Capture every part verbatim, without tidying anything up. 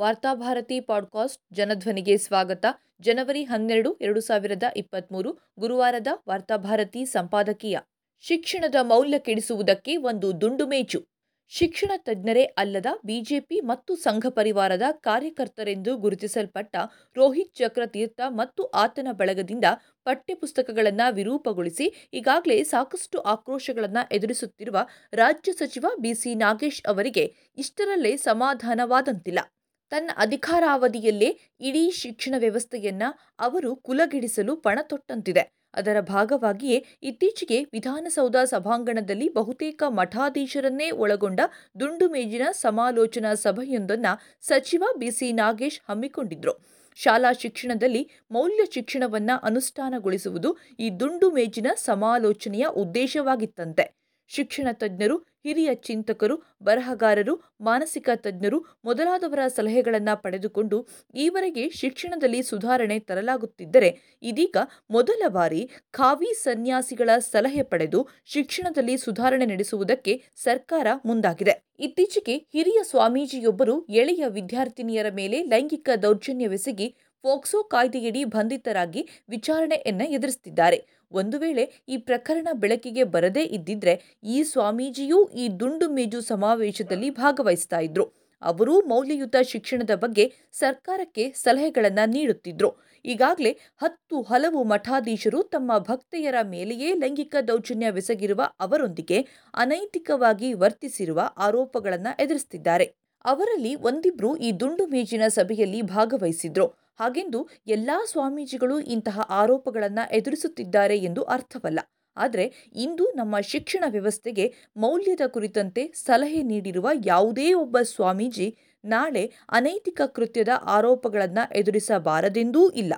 Varthabharati podcast ಜನಧ್ವನಿಗೆ ಸ್ವಾಗತ. ಜನವರಿ ಹನ್ನೆರಡು ಎರಡು ಸಾವಿರದ ಇಪ್ಪತ್ತ್ ಮೂರು ಗುರುವಾರದ ವಾರ್ತಾಭಾರತಿ ಸಂಪಾದಕೀಯ. ಶಿಕ್ಷಣದ ಮೌಲ್ಯ ಕೆಡಿಸುವುದಕ್ಕೆ ಒಂದು ದುಂಡು ಮೇಜು. ಶಿಕ್ಷಣ ತಜ್ಞರೇ ಅಲ್ಲದ ಬಿಜೆಪಿ ಮತ್ತು ಸಂಘ ಪರಿವಾರದ ಕಾರ್ಯಕರ್ತರೆಂದು ಗುರುತಿಸಲ್ಪಟ್ಟ ರೋಹಿತ್ ಚಕ್ರತೀರ್ಥ ಮತ್ತು ಆತನ ಬಳಗದಿಂದ ಪಠ್ಯಪುಸ್ತಕಗಳನ್ನು ವಿರೂಪಗೊಳಿಸಿ ಈಗಾಗಲೇ ಸಾಕಷ್ಟು ಆಕ್ರೋಶಗಳನ್ನು ಎದುರಿಸುತ್ತಿರುವ ರಾಜ್ಯ ಸಚಿವ ಬಿ ಸಿ ನಾಗೇಶ್ ಅವರಿಗೆ ಇಷ್ಟರಲ್ಲೇ ಸಮಾಧಾನವಾದಂತಿಲ್ಲ. ತನ್ನ ಅಧಿಕಾರಾವಧಿಯಲ್ಲೇ ಇಡೀ ಶಿಕ್ಷಣ ವ್ಯವಸ್ಥೆಯನ್ನು ಅವರು ಕುಲಗಿಡಿಸಲು ಪಣತೊಟ್ಟಂತಿದೆ. ಅದರ ಭಾಗವಾಗಿಯೇ ಇತ್ತೀಚೆಗೆ ವಿಧಾನಸೌಧ ಸಭಾಂಗಣದಲ್ಲಿ ಬಹುತೇಕ ಮಠಾಧೀಶರನ್ನೇ ಒಳಗೊಂಡ ದುಂಡು ಮೇಜಿನ ಸಮಾಲೋಚನಾ ಸಭೆಯೊಂದನ್ನು ಸಚಿವ ಬಿ ಸಿ ನಾಗೇಶ್ ಹಮ್ಮಿಕೊಂಡಿದ್ರು. ಶಾಲಾ ಶಿಕ್ಷಣದಲ್ಲಿ ಮೌಲ್ಯ ಶಿಕ್ಷಣವನ್ನು ಅನುಷ್ಠಾನಗೊಳಿಸುವುದು ಈ ದುಂಡು ಮೇಜಿನ ಸಮಾಲೋಚನೆಯ ಉದ್ದೇಶವಾಗಿತ್ತಂತೆ. ಶಿಕ್ಷಣ ತಜ್ಞರು, ಹಿರಿಯ ಚಿಂತಕರು, ಬರಹಗಾರರು, ಮಾನಸಿಕ ತಜ್ಞರು ಮೊದಲಾದವರ ಸಲಹೆಗಳನ್ನು ಪಡೆದುಕೊಂಡು ಈವರೆಗೆ ಶಿಕ್ಷಣದಲ್ಲಿ ಸುಧಾರಣೆ ತರಲಾಗುತ್ತಿದ್ದರೆ, ಇದೀಗ ಮೊದಲ ಬಾರಿ ಖಾವಿ ಸನ್ಯಾಸಿಗಳ ಸಲಹೆ ಪಡೆದು ಶಿಕ್ಷಣದಲ್ಲಿ ಸುಧಾರಣೆ ನಡೆಸುವುದಕ್ಕೆ ಸರ್ಕಾರ ಮುಂದಾಗಿದೆ. ಇತ್ತೀಚೆಗೆ ಹಿರಿಯ ಸ್ವಾಮೀಜಿಯೊಬ್ಬರು ಎಳೆಯ ವಿದ್ಯಾರ್ಥಿನಿಯರ ಮೇಲೆ ಲೈಂಗಿಕ ದೌರ್ಜನ್ಯವೆಸಗಿ ಪೋಕ್ಸೋ ಕಾಯ್ದೆಯಡಿ ಬಂಧಿತರಾಗಿ ವಿಚಾರಣೆಯನ್ನು ಎದುರಿಸುತ್ತಿದ್ದಾರೆ. ಒಂದು ವೇಳೆ ಈ ಪ್ರಕರಣ ಬೆಳಕಿಗೆ ಬರದೇ ಇದ್ದಿದ್ರೆ ಈ ಸ್ವಾಮೀಜಿಯೂ ಈ ದುಂಡು ಮೇಜು ಸಮಾವೇಶದಲ್ಲಿ ಭಾಗವಹಿಸ್ತಾ ಇದ್ರು. ಅವರೂ ಮೌಲ್ಯಯುತ ಶಿಕ್ಷಣದ ಬಗ್ಗೆ ಸರ್ಕಾರಕ್ಕೆ ಸಲಹೆಗಳನ್ನು ನೀಡುತ್ತಿದ್ರು. ಈಗಾಗಲೇ ಹತ್ತು ಹಲವು ಮಠಾಧೀಶರು ತಮ್ಮ ಭಕ್ತೆಯರ ಮೇಲೆಯೇ ಲೈಂಗಿಕ ದೌರ್ಜನ್ಯವೆಸಗಿರುವ ಅವರೊಂದಿಗೆ ಅನೈತಿಕವಾಗಿ ವರ್ತಿಸಿರುವ ಆರೋಪಗಳನ್ನು ಎದುರಿಸುತ್ತಿದ್ದಾರೆ. ಅವರಲ್ಲಿ ಒಂದಿಬ್ರು ಈ ದುಂಡು ಮೇಜಿನ ಸಭೆಯಲ್ಲಿ ಭಾಗವಹಿಸಿದ್ರು. ಹಾಗೆಂದು ಎಲ್ಲ ಸ್ವಾಮೀಜಿಗಳು ಇಂತಹ ಆರೋಪಗಳನ್ನು ಎದುರಿಸುತ್ತಿದ್ದಾರೆ ಎಂದು ಅರ್ಥವಲ್ಲ. ಆದರೆ ಇಂದು ನಮ್ಮ ಶಿಕ್ಷಣ ವ್ಯವಸ್ಥೆಗೆ ಮೌಲ್ಯದ ಕುರಿತಂತೆ ಸಲಹೆ ನೀಡಿರುವ ಯಾವುದೇ ಒಬ್ಬ ಸ್ವಾಮೀಜಿ ನಾಳೆ ಅನೈತಿಕ ಕೃತ್ಯದ ಆರೋಪಗಳನ್ನು ಎದುರಿಸಬಾರದೆಂದೂ ಇಲ್ಲ.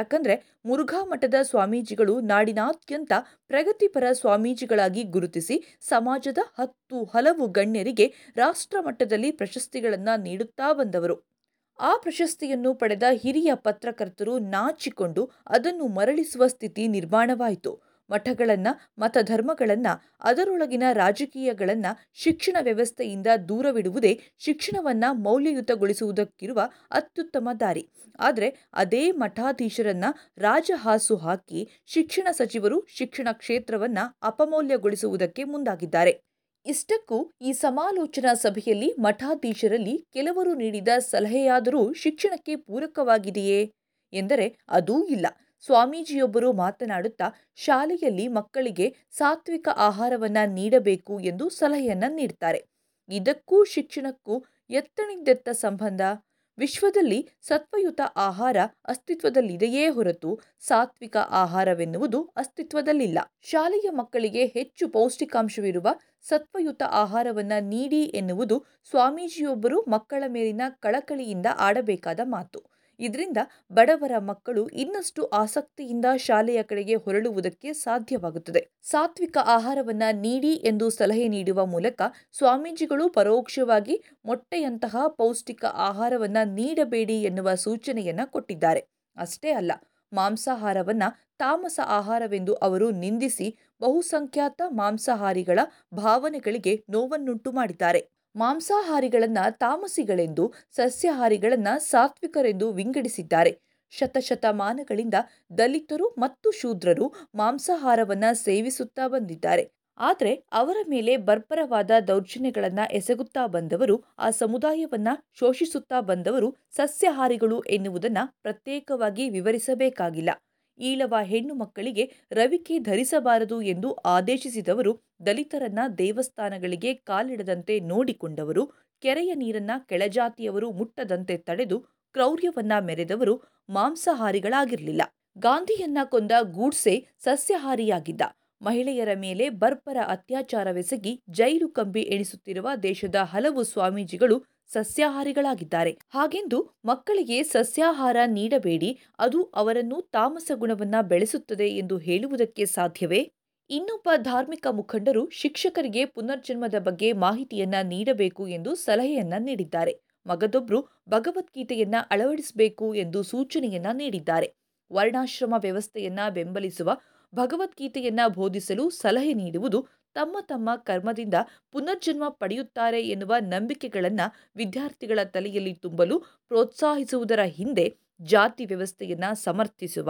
ಯಾಕಂದರೆ ಮುರುಘಾ ಮಠದ ಸ್ವಾಮೀಜಿಗಳು ನಾಡಿನಾದ್ಯಂತ ಪ್ರಗತಿಪರ ಸ್ವಾಮೀಜಿಗಳಾಗಿ ಗುರುತಿಸಿ ಸಮಾಜದ ಹತ್ತು ಹಲವು ಗಣ್ಯರಿಗೆ ರಾಷ್ಟ್ರ ಮಟ್ಟದಲ್ಲಿ ಪ್ರಶಸ್ತಿಗಳನ್ನು ನೀಡುತ್ತಾ ಬಂದವರು. ಆ ಪ್ರಶಸ್ತಿಯನ್ನು ಪಡೆದ ಹಿರಿಯ ಪತ್ರಕರ್ತರು ನಾಚಿಕೊಂಡು ಅದನ್ನು ಮರಳಿಸುವ ಸ್ಥಿತಿ ನಿರ್ಮಾಣವಾಯಿತು. ಮಠಗಳನ್ನು, ಮತಧರ್ಮಗಳನ್ನು, ಅದರೊಳಗಿನ ರಾಜಕೀಯಗಳನ್ನು ಶಿಕ್ಷಣ ವ್ಯವಸ್ಥೆಯಿಂದ ದೂರವಿಡುವುದೇ ಶಿಕ್ಷಣವನ್ನು ಮೌಲ್ಯಯುತಗೊಳಿಸುವುದಕ್ಕಿರುವ ಅತ್ಯುತ್ತಮ ದಾರಿ. ಆದರೆ ಅದೇ ಮಠಾಧೀಶರನ್ನು ರಾಜಹಾಸು ಹಾಕಿ ಶಿಕ್ಷಣ ಸಚಿವರು ಶಿಕ್ಷಣ ಕ್ಷೇತ್ರವನ್ನು ಅಪಮೌಲ್ಯಗೊಳಿಸುವುದಕ್ಕೆ ಮುಂದಾಗಿದ್ದಾರೆ. ಇಷ್ಟಕ್ಕೂ ಈ ಸಮಾಲೋಚನಾ ಸಭೆಯಲ್ಲಿ ಮಠಾಧೀಶರಲ್ಲಿ ಕೆಲವರು ನೀಡಿದ ಸಲಹೆಯಾದರೂ ಶಿಕ್ಷಣಕ್ಕೆ ಪೂರಕವಾಗಿದೆಯೇ ಎಂದರೆ ಅದೂ ಇಲ್ಲ. ಸ್ವಾಮೀಜಿಯೊಬ್ಬರು ಮಾತನಾಡುತ್ತಾ ಶಾಲೆಯಲ್ಲಿ ಮಕ್ಕಳಿಗೆ ಸಾತ್ವಿಕ ಆಹಾರವನ್ನು ನೀಡಬೇಕು ಎಂದು ಸಲಹೆಯನ್ನು ನೀಡ್ತಾರೆ. ಇದಕ್ಕೂ ಶಿಕ್ಷಣಕ್ಕೂ ಎತ್ತಣಿದ್ದೆತ್ತ ಸಂಬಂಧ. ವಿಶ್ವದಲ್ಲಿ ಸತ್ವಯುತ ಆಹಾರ ಅಸ್ತಿತ್ವದಲ್ಲಿದೆಯೇ ಹೊರತು ಸಾತ್ವಿಕ ಆಹಾರವೆನ್ನುವುದು ಅಸ್ತಿತ್ವದಲ್ಲಿಲ್ಲ. ಶಾಲೆಯ ಮಕ್ಕಳಿಗೆ ಹೆಚ್ಚು ಪೌಷ್ಟಿಕಾಂಶವಿರುವ ಸತ್ವಯುತ ಆಹಾರವನ್ನು ನೀಡಿ ಎನ್ನುವುದು ಸ್ವಾಮೀಜಿಯೊಬ್ಬರು ಮಕ್ಕಳ ಮೇಲಿನ ಕಳಕಳಿಯಿಂದ ಆಡಬೇಕಾದ ಮಾತು. ಇದರಿಂದ ಬಡವರ ಮಕ್ಕಳು ಇನ್ನಷ್ಟು ಆಸಕ್ತಿಯಿಂದ ಶಾಲೆಯ ಕಡೆಗೆ ಹೊರಳುವುದಕ್ಕೆ ಸಾಧ್ಯವಾಗುತ್ತದೆ. ಸಾತ್ವಿಕ ಆಹಾರವನ್ನು ನೀಡಿ ಎಂದು ಸಲಹೆ ನೀಡುವ ಮೂಲಕ ಸ್ವಾಮೀಜಿಗಳು ಪರೋಕ್ಷವಾಗಿ ಮೊಟ್ಟೆಯಂತಹ ಪೌಷ್ಟಿಕ ಆಹಾರವನ್ನು ನೀಡಬೇಡಿ ಎನ್ನುವ ಸೂಚನೆಯನ್ನು ಕೊಟ್ಟಿದ್ದಾರೆ. ಅಷ್ಟೇ ಅಲ್ಲ, ಮಾಂಸಾಹಾರವನ್ನು ತಾಮಸ ಆಹಾರವೆಂದು ಅವರು ನಿಂದಿಸಿ ಬಹುಸಂಖ್ಯಾತ ಮಾಂಸಾಹಾರಿಗಳ ಭಾವನೆಗಳಿಗೆ ನೋವನ್ನುಂಟು ಮಾಡಿದ್ದಾರೆ. ಮಾಂಸಾಹಾರಿಗಳನ್ನು ತಾಮಸಿಗಳೆಂದು, ಸಸ್ಯಾಹಾರಿಗಳನ್ನು ಸಾತ್ವಿಕರೆಂದು ವಿಂಗಡಿಸಿದ್ದಾರೆ. ಶತಶತಮಾನಗಳಿಂದ ದಲಿತರು ಮತ್ತು ಶೂದ್ರರು ಮಾಂಸಾಹಾರವನ್ನು ಸೇವಿಸುತ್ತಾ ಬಂದಿದ್ದಾರೆ. ಆದರೆ ಅವರ ಮೇಲೆ ಬರ್ಬರವಾದ ದೌರ್ಜನ್ಯಗಳನ್ನು ಎಸಗುತ್ತಾ ಬಂದವರು, ಆ ಸಮುದಾಯವನ್ನು ಶೋಷಿಸುತ್ತಾ ಬಂದವರು ಸಸ್ಯಾಹಾರಿಗಳು ಎನ್ನುವುದನ್ನು ಪ್ರತ್ಯೇಕವಾಗಿ ವಿವರಿಸಬೇಕಾಗಿಲ್ಲ. ಈಳವ ಹೆಣ್ಣು ಮಕ್ಕಳಿಗೆ ರವಿಕೆ ಧರಿಸಬಾರದು ಎಂದು ಆದೇಶಿಸಿದವರು, ದಲಿತರನ್ನ ದೇವಸ್ಥಾನಗಳಿಗೆ ಕಾಲಿಡದಂತೆ ನೋಡಿಕೊಂಡವರು, ಕೆರೆಯ ನೀರನ್ನ ಕೆಳಜಾತಿಯವರು ಮುಟ್ಟದಂತೆ ತಡೆದು ಕ್ರೌರ್ಯವನ್ನ ಮೆರೆದವರು ಮಾಂಸಾಹಾರಿಗಳಾಗಿರಲಿಲ್ಲ. ಗಾಂಧಿಯನ್ನ ಕೊಂದ ಗೂಡ್ಸೆ ಸಸ್ಯಾಹಾರಿಯಾಗಿದ್ದ. ಮಹಿಳೆಯರ ಮೇಲೆ ಬರ್ಬರ ಅತ್ಯಾಚಾರವೆಸಗಿ ಜೈಲು ಕಂಬಿ ಎಣಿಸುತ್ತಿರುವ ದೇಶದ ಹಲವು ಸ್ವಾಮೀಜಿಗಳು ಸಸ್ಯಾಹಾರಿಗಳಾಗಿದ್ದಾರೆ. ಹಾಗೆಂದು ಮಕ್ಕಳಿಗೆ ಸಸ್ಯಾಹಾರ ನೀಡಬೇಡಿ, ಅದು ಅವರನ್ನು ತಾಮಸ ಗುಣವನ್ನು ಬೆಳೆಸುತ್ತದೆ ಎಂದು ಹೇಳುವುದಕ್ಕೆ ಸಾಧ್ಯವೇ? ಇನ್ನೊಬ್ಬ ಧಾರ್ಮಿಕ ಮುಖಂಡರು ಶಿಕ್ಷಕರಿಗೆ ಪುನರ್ಜನ್ಮದ ಬಗ್ಗೆ ಮಾಹಿತಿಯನ್ನ ನೀಡಬೇಕು ಎಂದು ಸಲಹೆಯನ್ನ ನೀಡಿದ್ದಾರೆ. ಮಗದೊಬ್ಬರು ಭಗವದ್ಗೀತೆಯನ್ನ ಅಳವಡಿಸಬೇಕು ಎಂದು ಸೂಚನೆಯನ್ನ ನೀಡಿದ್ದಾರೆ. ವರ್ಣಾಶ್ರಮ ವ್ಯವಸ್ಥೆಯನ್ನ ಬೆಂಬಲಿಸುವ ಭಗವದ್ಗೀತೆಯನ್ನ ಬೋಧಿಸಲು ಸಲಹೆ ನೀಡುವುದು ತಮ್ಮ ತಮ್ಮ ಕರ್ಮದಿಂದ ಪುನರ್ಜನ್ಮ ಪಡೆಯುತ್ತಾರೆ ಎನ್ನುವ ನಂಬಿಕೆಗಳನ್ನು ವಿದ್ಯಾರ್ಥಿಗಳ ತಲೆಯಲ್ಲಿ ತುಂಬಲು ಪ್ರೋತ್ಸಾಹಿಸುವುದರ ಹಿಂದೆ ಜಾತಿ ವ್ಯವಸ್ಥೆಯನ್ನು ಸಮರ್ಥಿಸುವ,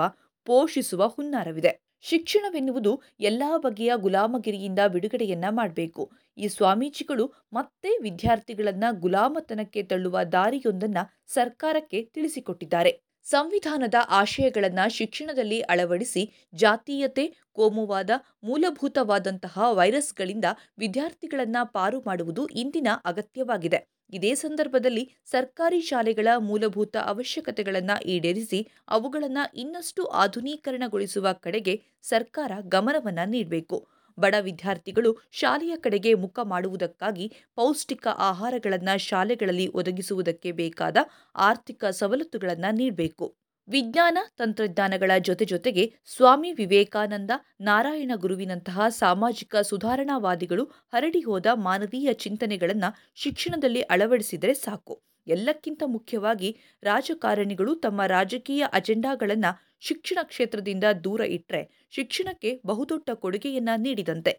ಪೋಷಿಸುವ ಹುನ್ನಾರವಿದೆ. ಶಿಕ್ಷಣವೆನ್ನುವುದು ಎಲ್ಲ ಬಗೆಯ ಗುಲಾಮಗಿರಿಯಿಂದ ಬಿಡುಗಡೆಯನ್ನ ಮಾಡಬೇಕು. ಈ ಸ್ವಾಮೀಜಿಗಳು ಮತ್ತೆ ವಿದ್ಯಾರ್ಥಿಗಳನ್ನ ಗುಲಾಮತನಕ್ಕೆ ತಳ್ಳುವ ದಾರಿಯೊಂದನ್ನು ಸರ್ಕಾರಕ್ಕೆ ತಿಳಿಸಿಕೊಟ್ಟಿದ್ದಾರೆ. ಸಂವಿಧಾನದ ಆಶಯಗಳನ್ನು ಶಿಕ್ಷಣದಲ್ಲಿ ಅಳವಡಿಸಿ ಜಾತೀಯತೆ, ಕೋಮುವಾದ, ಮೂಲಭೂತವಾದಂತಹ ವೈರಸ್ಗಳಿಂದ ವಿದ್ಯಾರ್ಥಿಗಳನ್ನು ಪಾರು ಮಾಡುವುದು ಇಂದಿನ ಅಗತ್ಯವಾಗಿದೆ. ಇದೇ ಸಂದರ್ಭದಲ್ಲಿ ಸರ್ಕಾರಿ ಶಾಲೆಗಳ ಮೂಲಭೂತ ಅವಶ್ಯಕತೆಗಳನ್ನು ಈಡೇರಿಸಿ ಅವುಗಳನ್ನು ಇನ್ನಷ್ಟು ಆಧುನೀಕರಣಗೊಳಿಸುವ ಕಡೆಗೆ ಸರ್ಕಾರ ಗಮನವನ್ನು ನೀಡಬೇಕು. ಬಡ ವಿದ್ಯಾರ್ಥಿಗಳು ಶಾಲೆಯ ಕಡೆಗೆ ಮುಖ ಮಾಡುವುದಕ್ಕಾಗಿ ಪೌಷ್ಟಿಕ ಆಹಾರಗಳನ್ನು ಶಾಲೆಗಳಲ್ಲಿ ಒದಗಿಸುವುದಕ್ಕೆ ಬೇಕಾದ ಆರ್ಥಿಕ ಸವಲತ್ತುಗಳನ್ನು ನೀಡಬೇಕು. ವಿಜ್ಞಾನ ತಂತ್ರಜ್ಞಾನಗಳ ಜೊತೆ ಜೊತೆಗೆ ಸ್ವಾಮಿ ವಿವೇಕಾನಂದ, ನಾರಾಯಣ ಗುರುವಿನಂತಹ ಸಾಮಾಜಿಕ ಸುಧಾರಣಾವಾದಿಗಳು ಹರಡಿ ಹೋದ ಮಾನವೀಯ ಚಿಂತನೆಗಳನ್ನು ಶಿಕ್ಷಣದಲ್ಲಿ ಅಳವಡಿಸಿದರೆ ಸಾಕು. ಎಲ್ಲಕ್ಕಿಂತ ಮುಖ್ಯವಾಗಿ ರಾಜಕಾರಣಿಗಳು ತಮ್ಮ ರಾಜಕೀಯ ಅಜೆಂಡಾಗಳನ್ನು ಶಿಕ್ಷಣ ಕ್ಷೇತ್ರದಿಂದ ದೂರ ಇಟ್ಟರೆ ಶಿಕ್ಷಣಕ್ಕೆ ಬಹುದೊಡ್ಡ ಕೊಡುಗೆಯನ್ನು ನೀಡಿದಂತೆ.